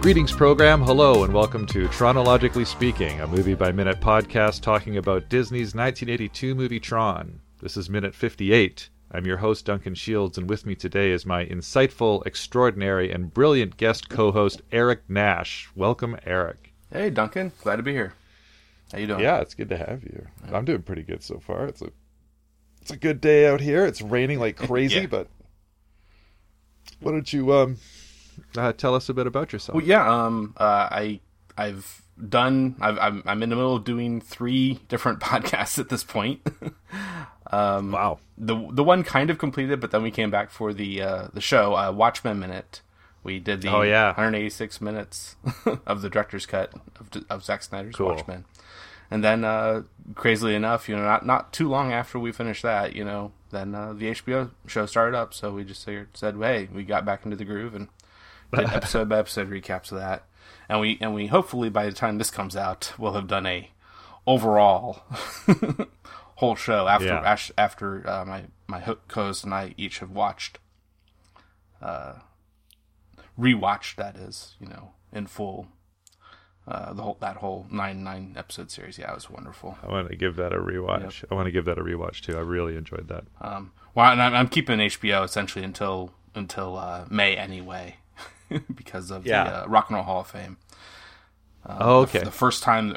Greetings, program. Hello, and welcome to Tronologically Speaking, a movie by Minute podcast talking about Disney's 1982 movie Tron. This is Minute 58. I'm your host, Duncan Shields, and with me today is my insightful, extraordinary, and brilliant guest co-host, Eric Nash. Welcome, Eric. Hey, Duncan. Glad to be here. How you doing? Yeah, it's good to have you. I'm doing pretty good so far. It's a good day out here. It's raining like crazy, yeah. But why don't you tell us a bit about yourself? Well, yeah, I'm in the middle of doing 3 different podcasts at this point. Wow. The one kind of completed, but then we came back for the show, Watchmen Minute. We did the 186 minutes of the director's cut of Zack Snyder's Watchmen. And then, crazily enough, not too long after we finished that, then the HBO show started up. So we just said, hey, we got back into the groove and did episode by episode recaps of that. And we hopefully by the time this comes out, we'll have done a overall whole show after my co-host and I each have rewatched that is, in full. The whole 9 episode series, it was wonderful. I want to give that a rewatch. Yep. I want to give that a rewatch too. I really enjoyed that. And I'm keeping HBO essentially until May anyway, because of the Rock and Roll Hall of Fame. Okay. The first time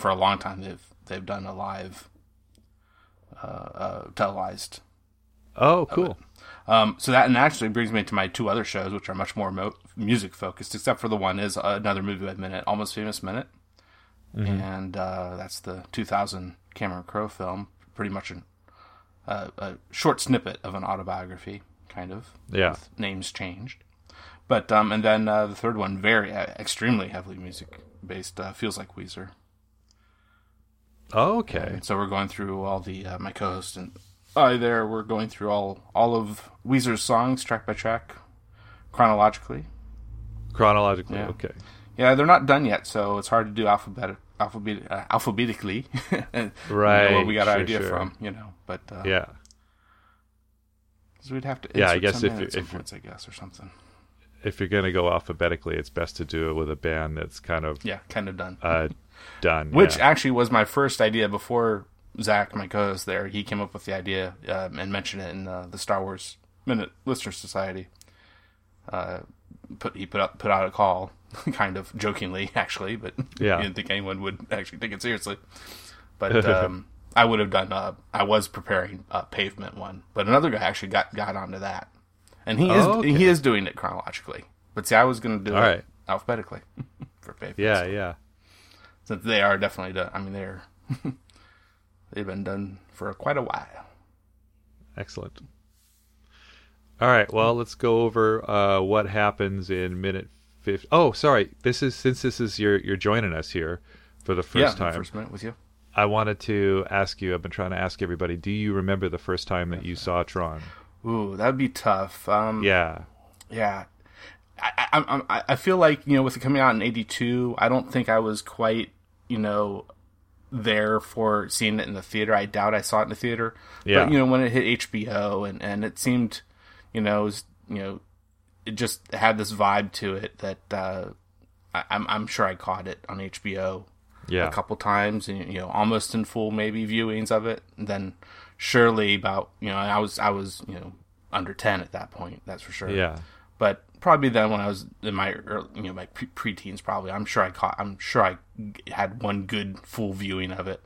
for a long time they've done a live, televised. Oh, cool. So that and actually brings me to my 2 other shows, which are much more music focused, except for the one is another movie by Minute, Almost Famous Minute. Mm-hmm. And that's the 2000 Cameron Crowe film, pretty much a short snippet of an autobiography, kind of. Yeah. With names changed. But, and then the third one, very extremely heavily music based, feels like Weezer. Okay. And so we're going through all the, my co-host and hi there, we're going through all of Weezer's songs, track by track, chronologically. Chronologically, yeah. Okay. Yeah, they're not done yet, so it's hard to do alphabetically. Right. Where we got our idea from, but... yeah. Because we'd have to... Yeah, I guess if or something. If you're going to go alphabetically, it's best to do it with a band that's kind of... Yeah, kind of done. Done, which actually was my first idea before... Zach, my co-host there, he came up with the idea and mentioned it in the Star Wars Minute Listener Society. He put out a call, kind of jokingly, actually, but I didn't think anyone would actually take it seriously. But I would have done. I was preparing a Pavement one, but another guy actually got onto that, and he is doing it chronologically. But see, I was going to do it alphabetically for Pavement. Yeah, so. Yeah. So they are definitely done. I mean, they're. They've been done for quite a while. Excellent. All right, well, let's go over what happens in minute 50. Oh, sorry. Since this is you're joining us here for the first time. Yeah, first minute with you. I wanted to ask you. I've been trying to ask everybody. Do you remember the first time that you saw Tron? Ooh, that'd be tough. Yeah. I feel like with it coming out in '82, I don't think I was quite there for seeing it in the theater. I doubt I saw it in the theater. Yeah. But when it hit HBO and it seemed, it just had this vibe to it that I'm sure I caught it on HBO a couple times and almost in full maybe viewings of it. And then surely about I was under 10 at that point, that's for sure. Yeah. But probably then when I was in my early, my preteens, probably I'm sure I had one good full viewing of it,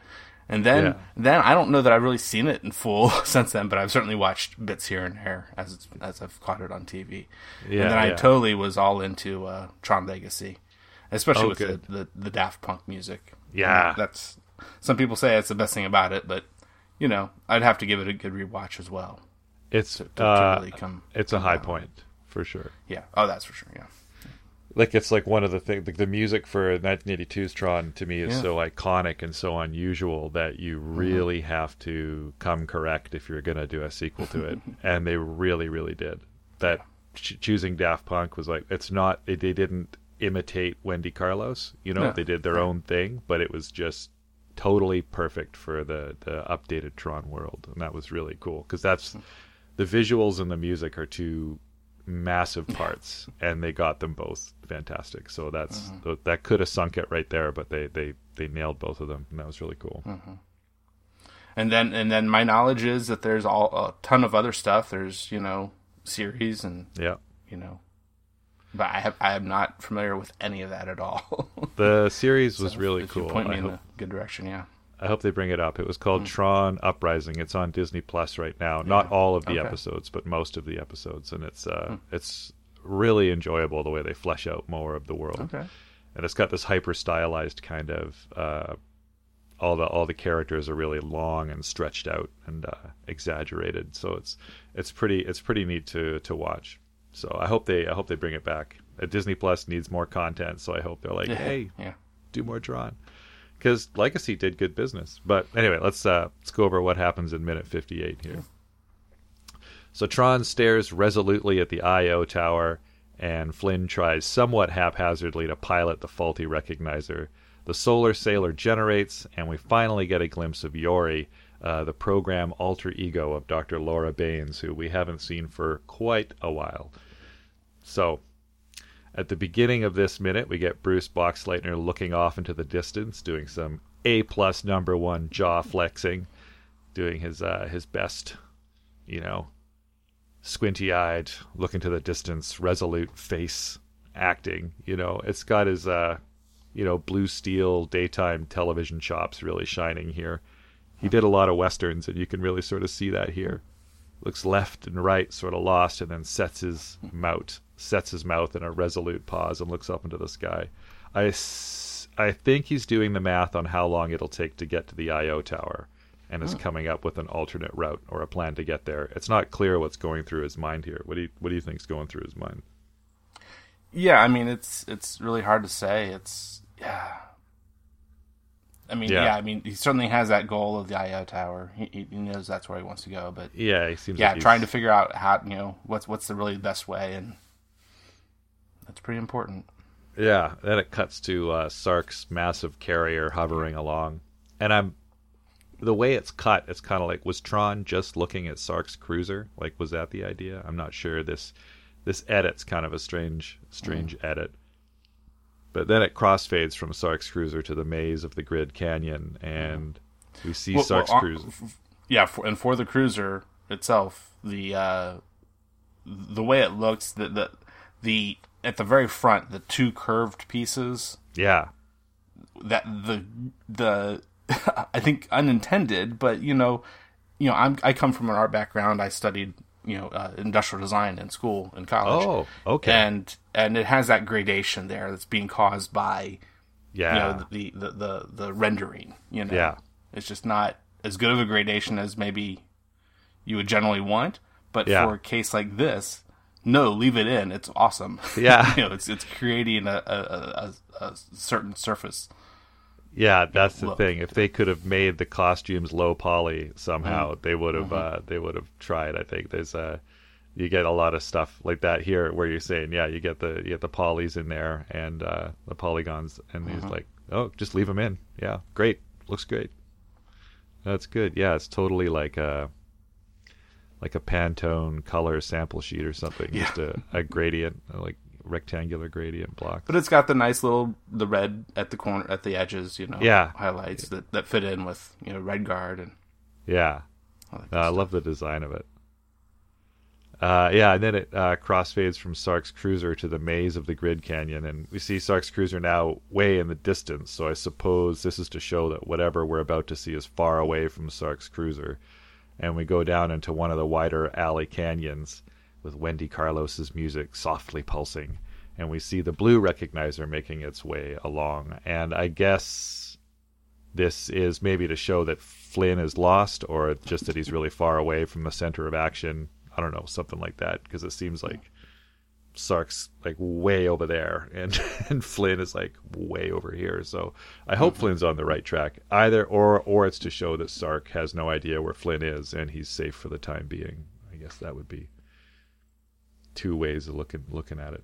and then I don't know that I've really seen it in full since then. But I've certainly watched bits here and there as I've caught it on TV. Yeah, and then I totally was all into Tron Legacy, especially with the Daft Punk music. Yeah, that's some people say that's the best thing about it, but I'd have to give it a good rewatch as well. It's really it's a high point. For sure. Yeah. Oh, that's for sure. Yeah. Like it's like one of the things. Like the music for 1982's Tron to me is so iconic and so unusual that you really have to come correct if you're going to do a sequel to it. And they really, really did. That choosing Daft Punk was like it's not. They didn't imitate Wendy Carlos. They did their own thing, but it was just totally perfect for the updated Tron world, and that was really cool because that's the visuals and the music are two massive parts, and they got them both fantastic. So that's that could have sunk it right there, but they nailed both of them, and that was really cool. And then my knowledge is that there's a ton of other stuff. There's series and but I am not familiar with any of that at all. The series was really cool. You point me in a good direction, yeah. I hope they bring it up. It was called Tron: Uprising. It's on Disney Plus right now. Yeah. Not all of the episodes, but most of the episodes, and it's really enjoyable the way they flesh out more of the world. Okay. And it's got this hyper stylized kind of all the characters are really long and stretched out and exaggerated. So it's pretty neat to watch. So I hope they bring it back. Disney Plus needs more content, so I hope they're like, hey, do more Tron. Because Legacy did good business. But anyway, let's go over what happens in minute 58 here. So Tron stares resolutely at the IO tower, and Flynn tries somewhat haphazardly to pilot the faulty recognizer. The solar sailor generates, and we finally get a glimpse of Yori, the program alter ego of Dr. Laura Baines, who we haven't seen for quite a while. So at the beginning of this minute, we get Bruce Boxleitner looking off into the distance, doing some A+ number one jaw flexing, doing his best, squinty-eyed, looking to the distance, resolute face acting. It's got his, blue steel daytime television chops really shining here. He did a lot of Westerns, and you can really sort of see that here. Looks left and right, sort of lost, and then sets his mouth in a resolute pause and looks up into the sky. I think he's doing the math on how long it'll take to get to the IO tower, and is coming up with an alternate route or a plan to get there. It's not clear what's going through his mind here. What do you think's going through his mind? Yeah, I mean, it's really hard to say. He certainly has that goal of the IO tower. He knows that's where he wants to go, but he seems trying to figure out how, what's the really best way, and that's pretty important. Yeah, then it cuts to Sark's massive carrier hovering along, and the way it's cut, it's kind of like, was Tron just looking at Sark's cruiser? Like, was that the idea? I'm not sure. This edit's kind of a strange edit. But then it crossfades from Sark's cruiser to the maze of the Grid Canyon, and we see Sark's cruiser. For the cruiser itself, the way it looks, the at the very front, the two curved pieces. Yeah, that the I think unintended, but I come from an art background. I studied industrial design in school in college. Oh, okay. And it has that gradation there that's being caused by, the rendering. It's just not as good of a gradation as maybe you would generally want. But for a case like this, no, leave it in. It's awesome. Yeah, it's creating a certain surface. Yeah, that's the thing. If they could have made the costumes low poly somehow, they would have. They would have tried. I think there's a. You get a lot of stuff like that here, where you're saying, you get the polys in there and the polygons, and he's like, oh, just leave them in. Yeah, great, looks great. That's good. Yeah, it's totally like a Pantone color sample sheet or something. Yeah. Just a gradient, like rectangular gradient block. But it's got the nice little red at the corner, at the edges, highlights that fit in with red guard and. Yeah, I love the design of it. And then it crossfades from Sark's cruiser to the maze of the Grid Canyon, and we see Sark's cruiser now way in the distance, so I suppose this is to show that whatever we're about to see is far away from Sark's cruiser. And we go down into one of the wider alley canyons with Wendy Carlos's music softly pulsing, and we see the blue recognizer making its way along, and I guess this is maybe to show that Flynn is lost, or just that he's really far away from the center of action. I don't know, something like that, because it seems like Sark's like way over there, and Flynn is like way over here. So I hope Flynn's on the right track, either or it's to show that Sark has no idea where Flynn is, and he's safe for the time being. I guess that would be two ways of looking at it.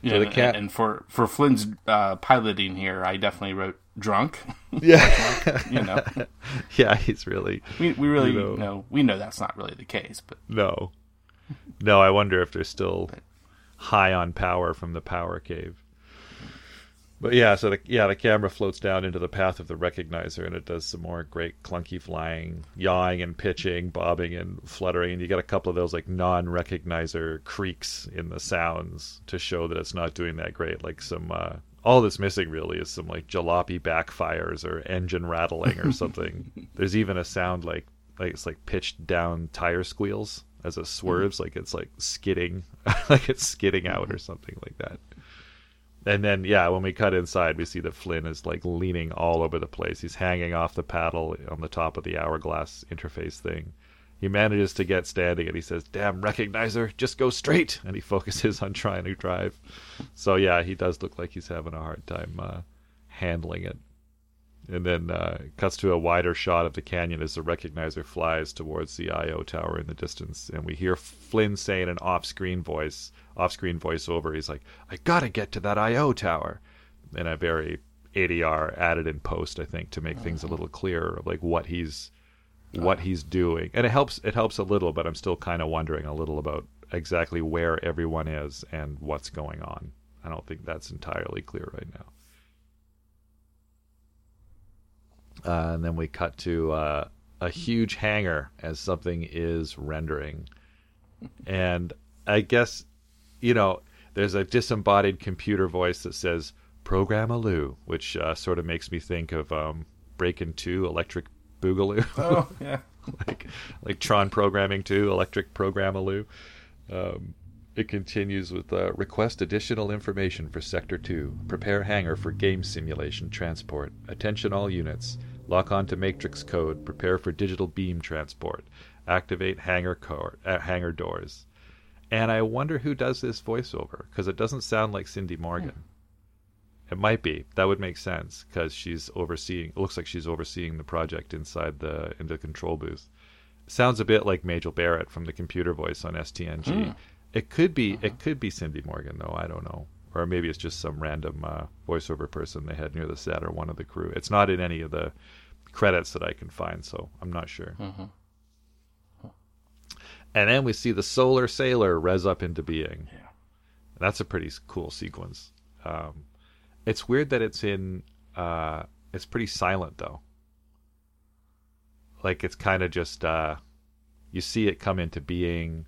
Yeah, so and for Flynn's piloting here, I definitely wrote drunk. Yeah, he's really. We really know that's not really the case, but no. No, I wonder if they're still high on power from the power cave. But yeah, so the camera floats down into the path of the recognizer, and it does some more great clunky flying, yawing and pitching, bobbing and fluttering. And you get a couple of those like non-recognizer creaks in the sounds to show that it's not doing that great. Like some all that's missing really is some like jalopy backfires or engine rattling or something. There's even a sound like it's like pitched down tire squeals as it swerves, like it's like skidding, like it's skidding out or something like that. And then, yeah, when we cut inside, we see that Flynn is, like, leaning all over the place. He's hanging off the paddle on the top of the hourglass interface thing. He manages to get standing, and he says, "Damn recognizer, just go straight!" And he focuses on trying to drive. So, yeah, he does look like he's having a hard time handling it. And then cuts to a wider shot of the canyon as the recognizer flies towards the IO tower in the distance. And we hear Flynn say in an off-screen voiceover, he's like, "I gotta get to that IO tower." And a very ADR added in post, I think, to make things a little clearer of like what he's doing. And it helps a little, but I'm still kind of wondering a little about exactly where everyone is and what's going on. I don't think that's entirely clear right now. And then we cut to a huge hangar as something is rendering. And I guess, you know, there's a disembodied computer voice that says, "Program a loo," which sort of makes me think of Breakin' 2, Electric Boogaloo. Oh, yeah. like Tron Programming 2, Electric Program a loo. It continues with request additional information for Sector 2. Prepare hangar for game simulation transport. Attention all units. Lock on to matrix code. Prepare for digital beam transport. Activate hangar doors. And I wonder who does this voiceover, because it doesn't sound like Cindy Morgan. Yeah. It might be. That would make sense, because she's overseeing the project inside in the control booth. Sounds a bit like Majel Barrett from the computer voice on STNG. Hmm. It could be Cindy Morgan, though. I don't know. Or maybe it's just some random voiceover person they had near the set or one of the crew. It's not in any of the credits that I can find, so I'm not sure. Mm-hmm. Huh. And then we see the Solar Sailor res up into being. Yeah. That's a pretty cool sequence. It's weird that it's in... it's pretty silent, though. Like, it's kind of just... you see it come into being...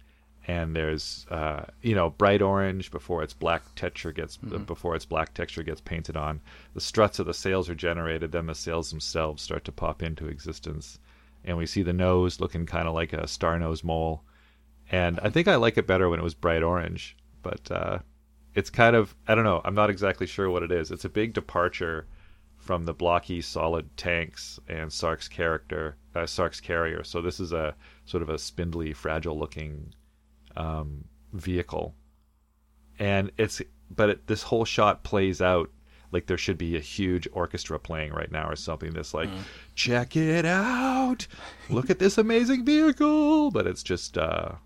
And there's, bright orange before its black texture gets painted on. The struts of the sails are generated. Then the sails themselves start to pop into existence, and we see the nose looking kind of like a star-nosed mole. And I think I like it better when it was bright orange. But it's kind of, I don't know. I'm not exactly sure what it is. It's a big departure from the blocky, solid tanks and Sark's carrier. So this is a sort of a spindly, fragile-looking vehicle, and this whole shot plays out like there should be a huge orchestra playing right now or something that's like, check it out, look at this amazing vehicle, but it's just I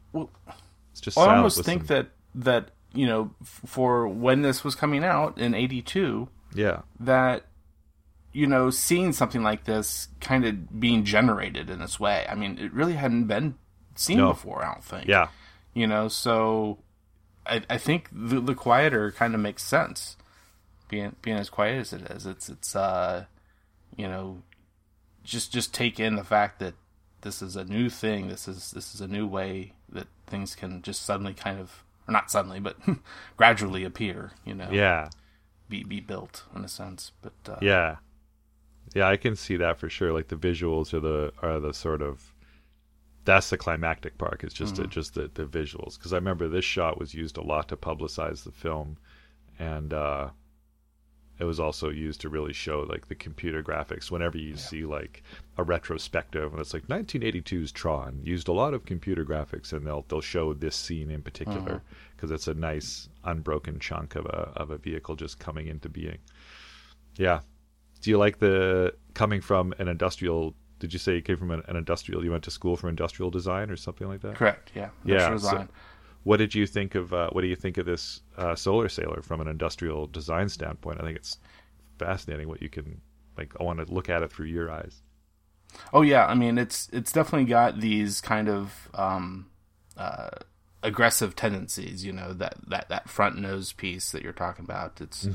almost think that you know, for when this was coming out in 82, yeah, that, you know, seeing something like this kind of being generated in this way, I mean, it really hadn't been seen before, I don't think. Yeah. You know, so I think the quieter kind of makes sense, being as quiet as it is. It's you know, just take in the fact that this is a new thing. This is a new way that things can just suddenly kind of, or not suddenly, but gradually appear. You know, yeah, be built in a sense. But yeah, I can see that for sure. Like the visuals are the sort of. That's the climactic part. It's just the visuals, because I remember this shot was used a lot to publicize the film, and it was also used to really show like the computer graphics. Whenever you see like a retrospective, and it's like 1982's Tron used a lot of computer graphics, and they'll show this scene in particular because it's a nice unbroken chunk of a vehicle just coming into being. Yeah. Do you like the coming from an industrial? Did you say you came from an industrial? You went to school for industrial design or something like that? Correct. Yeah. Industrial design. So what did you think of? What do you think of this Solar Sailor from an industrial design standpoint? I think it's fascinating what you can like. I want to look at it through your eyes. Oh yeah, I mean it's definitely got these kind of aggressive tendencies, you know, that front nose piece that you're talking about. It's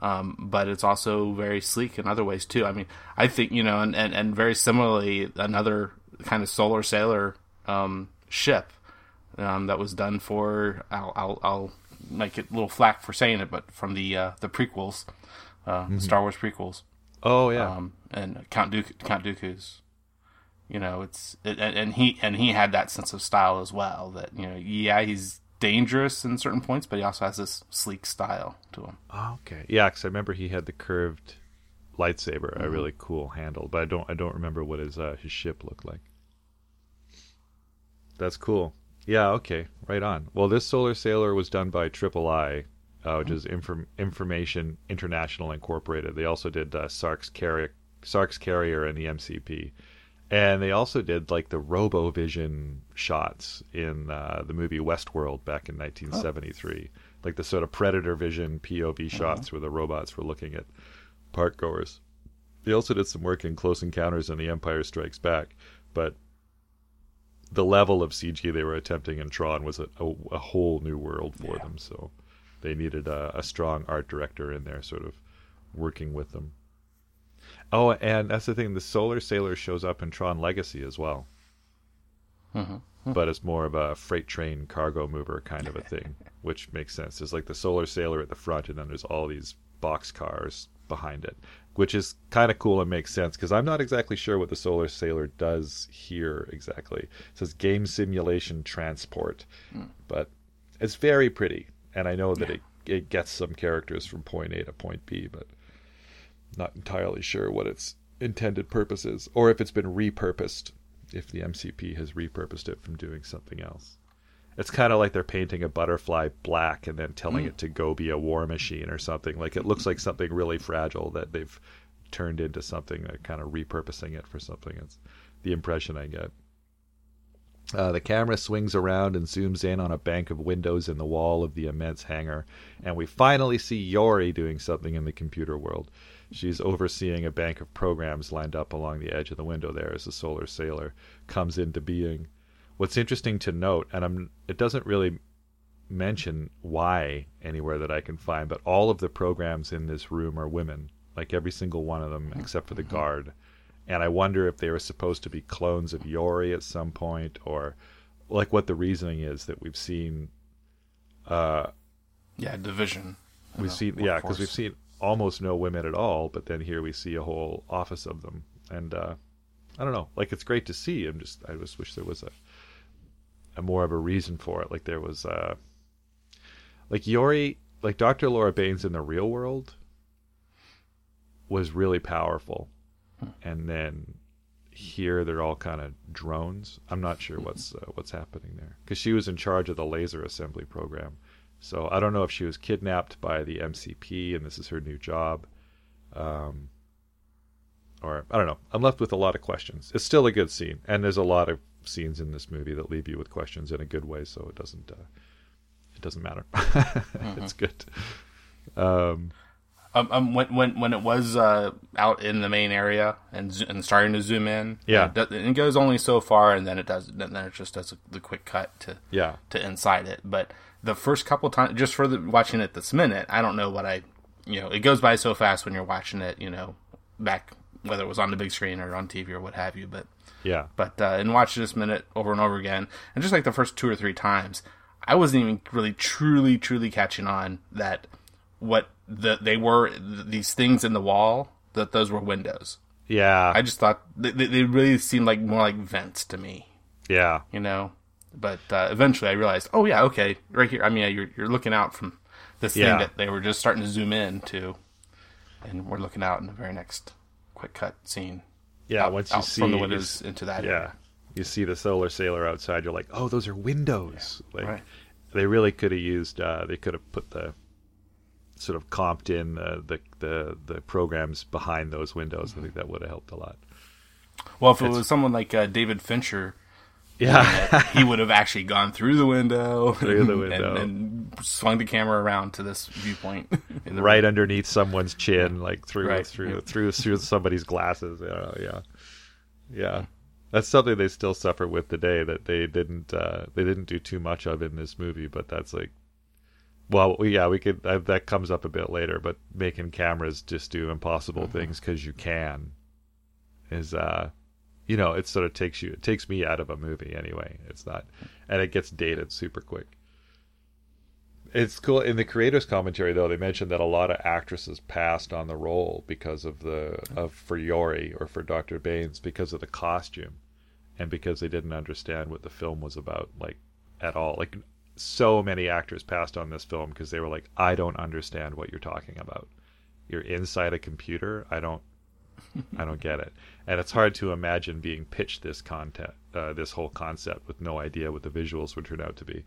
but it's also very sleek in other ways too. I mean, I think, you know, and very similarly, another kind of Solar Sailor ship that was done for, I'll make it a little flack for saying it, but from the prequels, the Star Wars prequels. Oh yeah, and Count Dooku's. You know, it's and he had that sense of style as well. That, you know, yeah, he's dangerous in certain points, but he also has this sleek style to him. Oh, okay, yeah, because I remember he had the curved lightsaber, a really cool handle, but I don't remember what his ship looked like. That's cool. Yeah, okay, right on. Well, this Solar Sailor was done by III, which is Information International Incorporated. They also did Sark's Carrier, and the MCP. And they also did, like, the RoboVision shots in the movie Westworld back in 1973. Oh. Like the sort of Predator Vision POV shots where the robots were looking at parkgoers. They also did some work in Close Encounters and The Empire Strikes Back. But the level of CG they were attempting in Tron was a whole new world for them. So they needed a strong art director in there sort of working with them. Oh, and that's the thing. The Solar Sailor shows up in Tron Legacy as well. But it's more of a freight train cargo mover kind of a thing, which makes sense. There's like the Solar Sailor at the front, and then there's all these box cars behind it, which is kind of cool and makes sense, because I'm not exactly sure what the Solar Sailor does here exactly. It says game simulation transport, but it's very pretty. And I know that it gets some characters from point A to point B, but not entirely sure what its intended purpose is, or if it's been repurposed, if the MCP has repurposed it from doing something else. It's kind of like they're painting a butterfly black and then telling it to go be a war machine or something. Like, it looks like something really fragile that they've turned into something, that kind of repurposing it for something. It's the impression I get. The camera swings around and zooms in on a bank of windows in the wall of the immense hangar, and we finally see Yori doing something in the computer world. She's overseeing a bank of programs lined up along the edge of the window there as the Solar Sailor comes into being. What's interesting to note, and it doesn't really mention why anywhere that I can find, but all of the programs in this room are women, like every single one of them except for the guard. And I wonder if they were supposed to be clones of Yori at some point, or like what the reasoning is that we've seen. Division. We've seen, because we've seen almost no women at all, but then here we see a whole office of them, and I don't know, like, it's great to see. I just wish there was a more of a reason for it. Like, there was like Yori, like Dr. Laura Baines in the real world was really powerful, and then here they're all kind of drones. I'm not sure what's happening there, because she was in charge of the laser assembly program. So I don't know if she was kidnapped by the MCP and this is her new job. Or I don't know. I'm left with a lot of questions. It's still a good scene. And there's a lot of scenes in this movie that leave you with questions in a good way. So it doesn't matter. It's good. When it was out in the main area and starting to zoom in, it goes only so far, and then it just does the quick cut to inside it. But the first couple times, just for watching it this minute, I don't know what it goes by so fast when you're watching it, you know, back whether it was on the big screen or on TV or what have you. But in watching this minute over and over again, and just like the first two or three times, I wasn't even really truly catching on that what they were, these things in the wall, that those were windows. Yeah. I just thought they really seemed like more like vents to me. Yeah. You know? But eventually I realized, oh yeah, okay, right here. I mean, you're looking out from this thing that they were just starting to zoom in to, and we're looking out in the very next quick cut scene. Yeah, once you see... from the windows into that area. You see the Solar Sailor outside, you're like, oh, those are windows. Yeah, like, right. They really could have used... they could have put the... sort of comped in the programs behind those windows. I think that would have helped a lot. Well, if it was someone like David Fincher, he would have actually gone through the window, and swung the camera around to this viewpoint, right underneath someone's chin, like through somebody's glasses. Yeah. That's something they still suffer with today, that they didn't do too much of in this movie. But that's like, well, yeah, we could. That comes up a bit later. But making cameras just do impossible things because you can is, you know, it sort of takes you. It takes me out of a movie anyway. It's not, and it gets dated super quick. It's cool. In the creator's commentary, though, they mentioned that a lot of actresses passed on the role because of for Yori or for Dr. Baines, because of the costume and because they didn't understand what the film was about, like, at all. Like, so many actors passed on this film because they were like, I don't understand what you're talking about. You're inside a computer. I don't get it. And it's hard to imagine being pitched this content, this whole concept, with no idea what the visuals would turn out to be.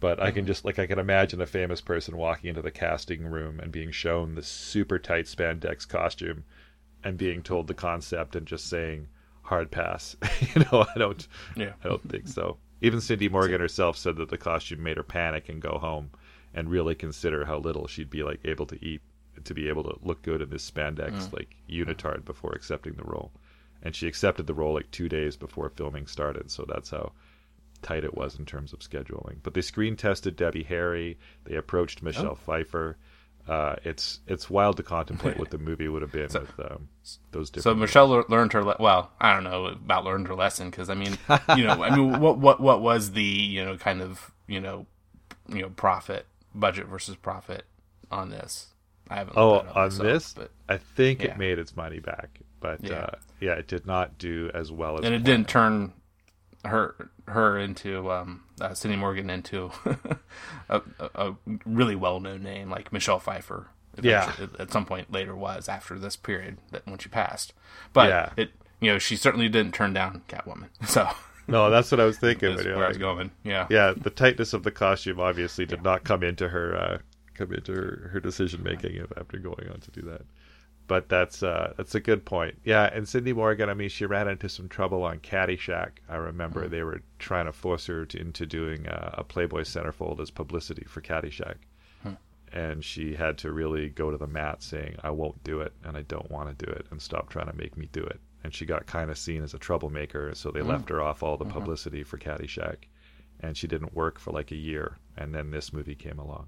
But I can just, like, I can imagine a famous person walking into the casting room and being shown the super tight spandex costume and being told the concept and just saying, hard pass. You know, I don't think so. Even Cindy Morgan herself said that the costume made her panic and go home and really consider how little she'd be, like, able to eat to be able to look good in this spandex, like, unitard before accepting the role. And she accepted the role, like, 2 days before filming started, so that's how tight it was in terms of scheduling. But they screen tested Debbie Harry. They approached Michelle Pfeiffer. It's wild to contemplate what the movie would have been with those different. So Michelle learned her. Well, I don't know about learned her lesson, because I mean, you know, I mean, what was the, you know, kind of, you know, profit, budget versus profit on this? I haven't. Oh, on myself, this, but, I think it made its money back, but it did not do as well as. And it didn't turn her into Cindy Morgan into a really well-known name like Michelle Pfeiffer. At some point later was after this period that when she passed, but it, you know, she certainly didn't turn down Catwoman. So no, that's what I was thinking. That's where I was going. Yeah. The tightness of the costume obviously did not come into her her decision making after going on to do that. But that's a good point. Yeah, and Cindy Morgan, I mean, she ran into some trouble on Caddyshack. I remember they were trying to force her into doing a Playboy centerfold as publicity for Caddyshack. And she had to really go to the mat saying, I won't do it, and I don't want to do it, and stop trying to make me do it. And she got kind of seen as a troublemaker, so they left her off all the publicity for Caddyshack. And she didn't work for like a year, and then this movie came along.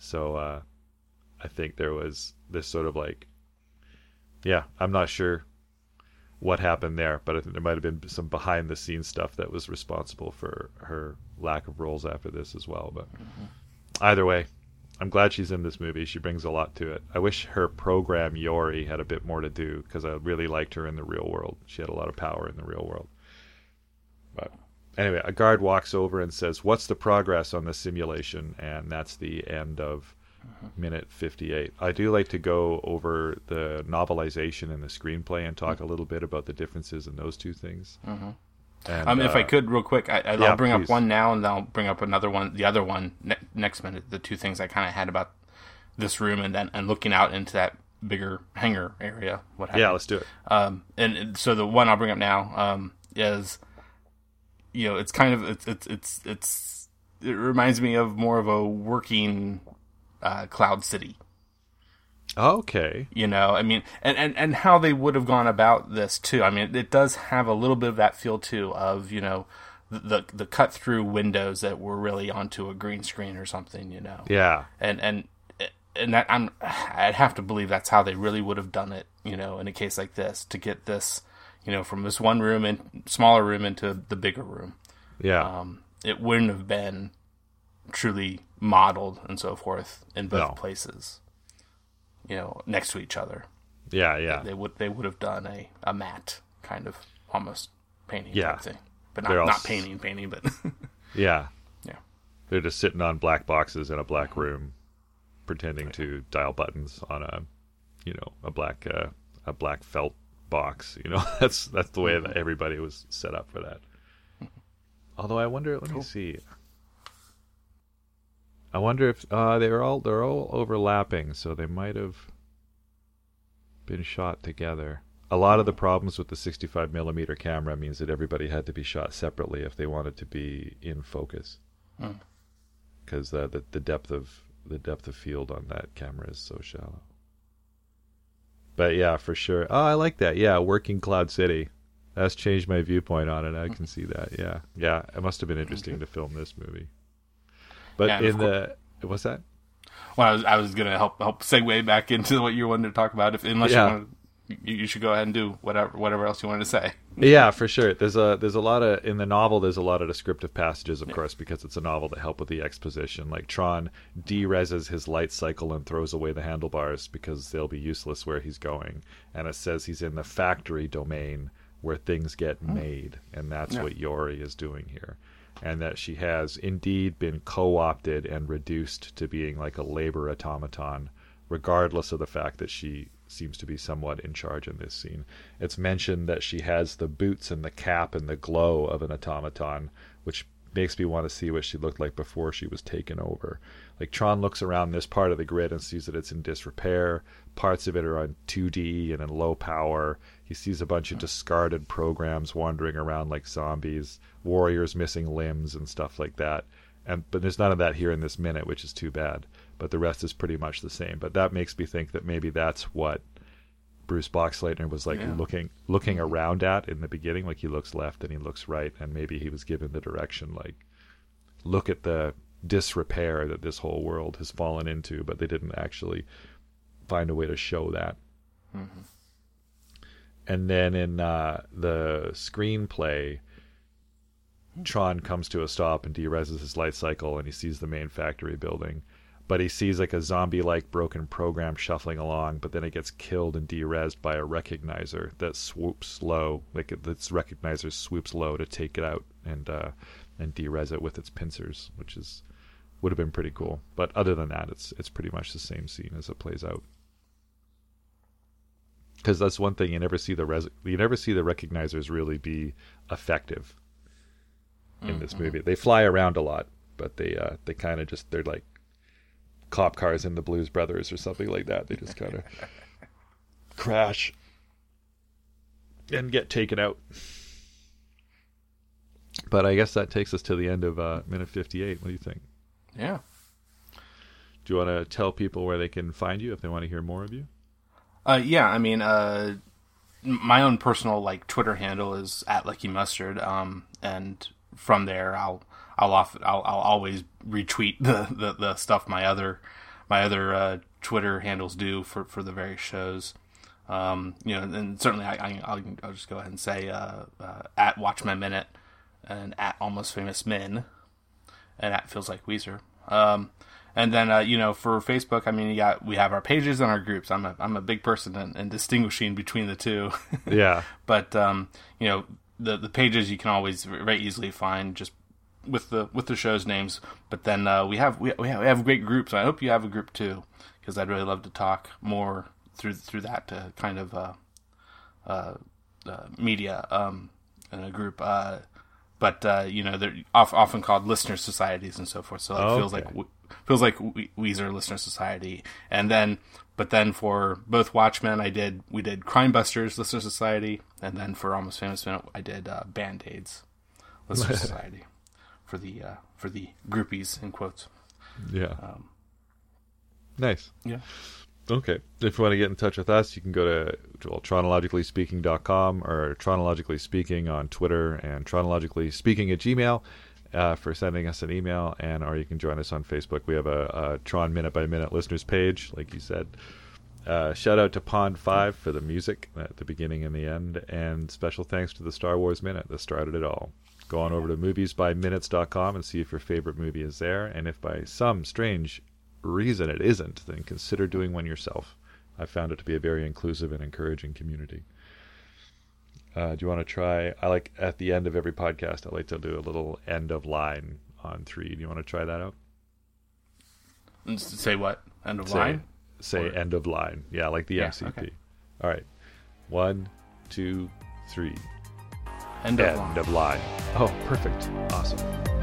So I think there was this sort of like, yeah, I'm not sure what happened there, but I think there might have been some behind-the-scenes stuff that was responsible for her lack of roles after this as well. But either way, I'm glad she's in this movie. She brings a lot to it. I wish her program, Yori, had a bit more to do, because I really liked her in the real world. She had a lot of power in the real world. But anyway, a guard walks over and says, what's the progress on the simulation? And that's the end of minute 58. I do like to go over the novelization and the screenplay and talk a little bit about the differences in those two things. And, if I could real quick, I'll bring up one now, and then I'll bring up another one, the other one next minute, the two things I kind of had about this room and then and looking out into that bigger hangar area. What happened? Yeah, let's do it. And so the one I'll bring up now is, you know, it's kind of it reminds me of more of a working Cloud City. Okay. You know, I mean, and how they would have gone about this too. I mean, it does have a little bit of that feel too of, you know, the cut through windows that were really onto a green screen or something, you know. Yeah. And that I'd have to believe that's how they really would have done it, you know, in a case like this, to get this, you know, from this one room and smaller room into the bigger room. Yeah. It wouldn't have been truly modeled and so forth in both places, you know, next to each other. Yeah. They would have done a matte kind of almost painting type thing, but not painting, but yeah. They're just sitting on black boxes in a black room, pretending to dial buttons on a black felt box. You know, that's the way that everybody was set up for that. Although I wonder, let me see. I wonder if they're all overlapping, so they might have been shot together. A lot of the problems with the 65mm camera means that everybody had to be shot separately if they wanted to be in focus, because the depth of field on that camera is so shallow. But yeah, for sure. Oh, I like that. Yeah, working Cloud City. That's changed my viewpoint on it. I can see that. Yeah. Yeah. It must have been interesting to film this movie. But yeah, in the... What's that? Well, I was going to help segue back into what you wanted to talk about. You should go ahead and do whatever else you wanted to say. Yeah, for sure. There's a lot of, in the novel, there's a lot of descriptive passages, of course, because it's a novel to help with the exposition. Like Tron de-reses his light cycle and throws away the handlebars because they'll be useless where he's going. And it says he's in the factory domain where things get made. And that's what Yori is doing here. And that she has indeed been co-opted and reduced to being like a labor automaton, regardless of the fact that she seems to be somewhat in charge in this scene. It's mentioned that she has the boots and the cap and the glow of an automaton, which makes me want to see what she looked like before she was taken over. Like Tron looks around this part of the grid and sees that it's in disrepair. Parts of it are on 2D and in low power. He sees a bunch of discarded programs wandering around like zombies, warriors missing limbs and stuff like that. But there's none of that here in this minute, which is too bad. But the rest is pretty much the same. But that makes me think that maybe that's what Bruce Boxleitner was like looking around at in the beginning. Like he looks left and he looks right, and maybe he was given the direction, like, look at the disrepair that this whole world has fallen into, but they didn't actually find a way to show that. Mm-hmm. And then in the screenplay, Tron comes to a stop and de-reses his light cycle, and he sees the main factory building. But he sees like a zombie-like broken program shuffling along, but then it gets killed and de-resed by a recognizer that swoops low. Like this recognizer swoops low to take it out and de-res it with its pincers, which would have been pretty cool. But other than that, it's pretty much the same scene as it plays out. Because that's one thing, you never see the recognizers really be effective in this movie. They fly around a lot, but they kind of just, they're like cop cars in the Blues Brothers or something like that. They just kind of crash and get taken out. But I guess that takes us to the end of minute 58. What do you think? Yeah. Do you want to tell people where they can find you if they want to hear more of you? Yeah, I mean, my own personal Twitter handle is @LuckyMustard, and from there I'll always retweet the stuff my other Twitter handles do for the various shows. And certainly I'll just go ahead and say @WatchMyMinute and @AlmostFamousMen and @FeelsLikeWeezer. And then, for Facebook, I mean, we have our pages and our groups. I'm a big person in distinguishing between the two. Yeah. But, the pages you can always very easily find just with the show's names. But then we have great groups. And I hope you have a group too, because I'd really love to talk more through that to kind of media in a group. But they're often called listener societies and so forth. So it feels like Weezer Listener Society, but then for both Watchmen, we did Crime Busters Listener Society, and then for Almost Famous Minute, I did Band-Aids Listener Society for the groupies in quotes. Yeah. Nice. Yeah. Okay. If you want to get in touch with us, you can go to tronologicallyspeaking.com or Tronologically Speaking on Twitter and tronologicallyspeaking @gmail. For sending us an email, or you can join us on Facebook. We have a Tron Minute by Minute listeners page, like you said. Shout out to Pond 5 for the music at the beginning and the end, and special thanks to the Star Wars Minute that started it all. Go on over to moviesbyminutes.com and see if your favorite movie is there, and if by some strange reason it isn't, then consider doing one yourself. I found it to be a very inclusive and encouraging community. Do you want to try? At the end of every podcast, I like to do a little end of line on 3. Do you want to try that out? Say what? End of line? Say or... end of line. Yeah, like the MCP. Okay. All right. 1, 2, 3. End of line. Oh, perfect. Awesome.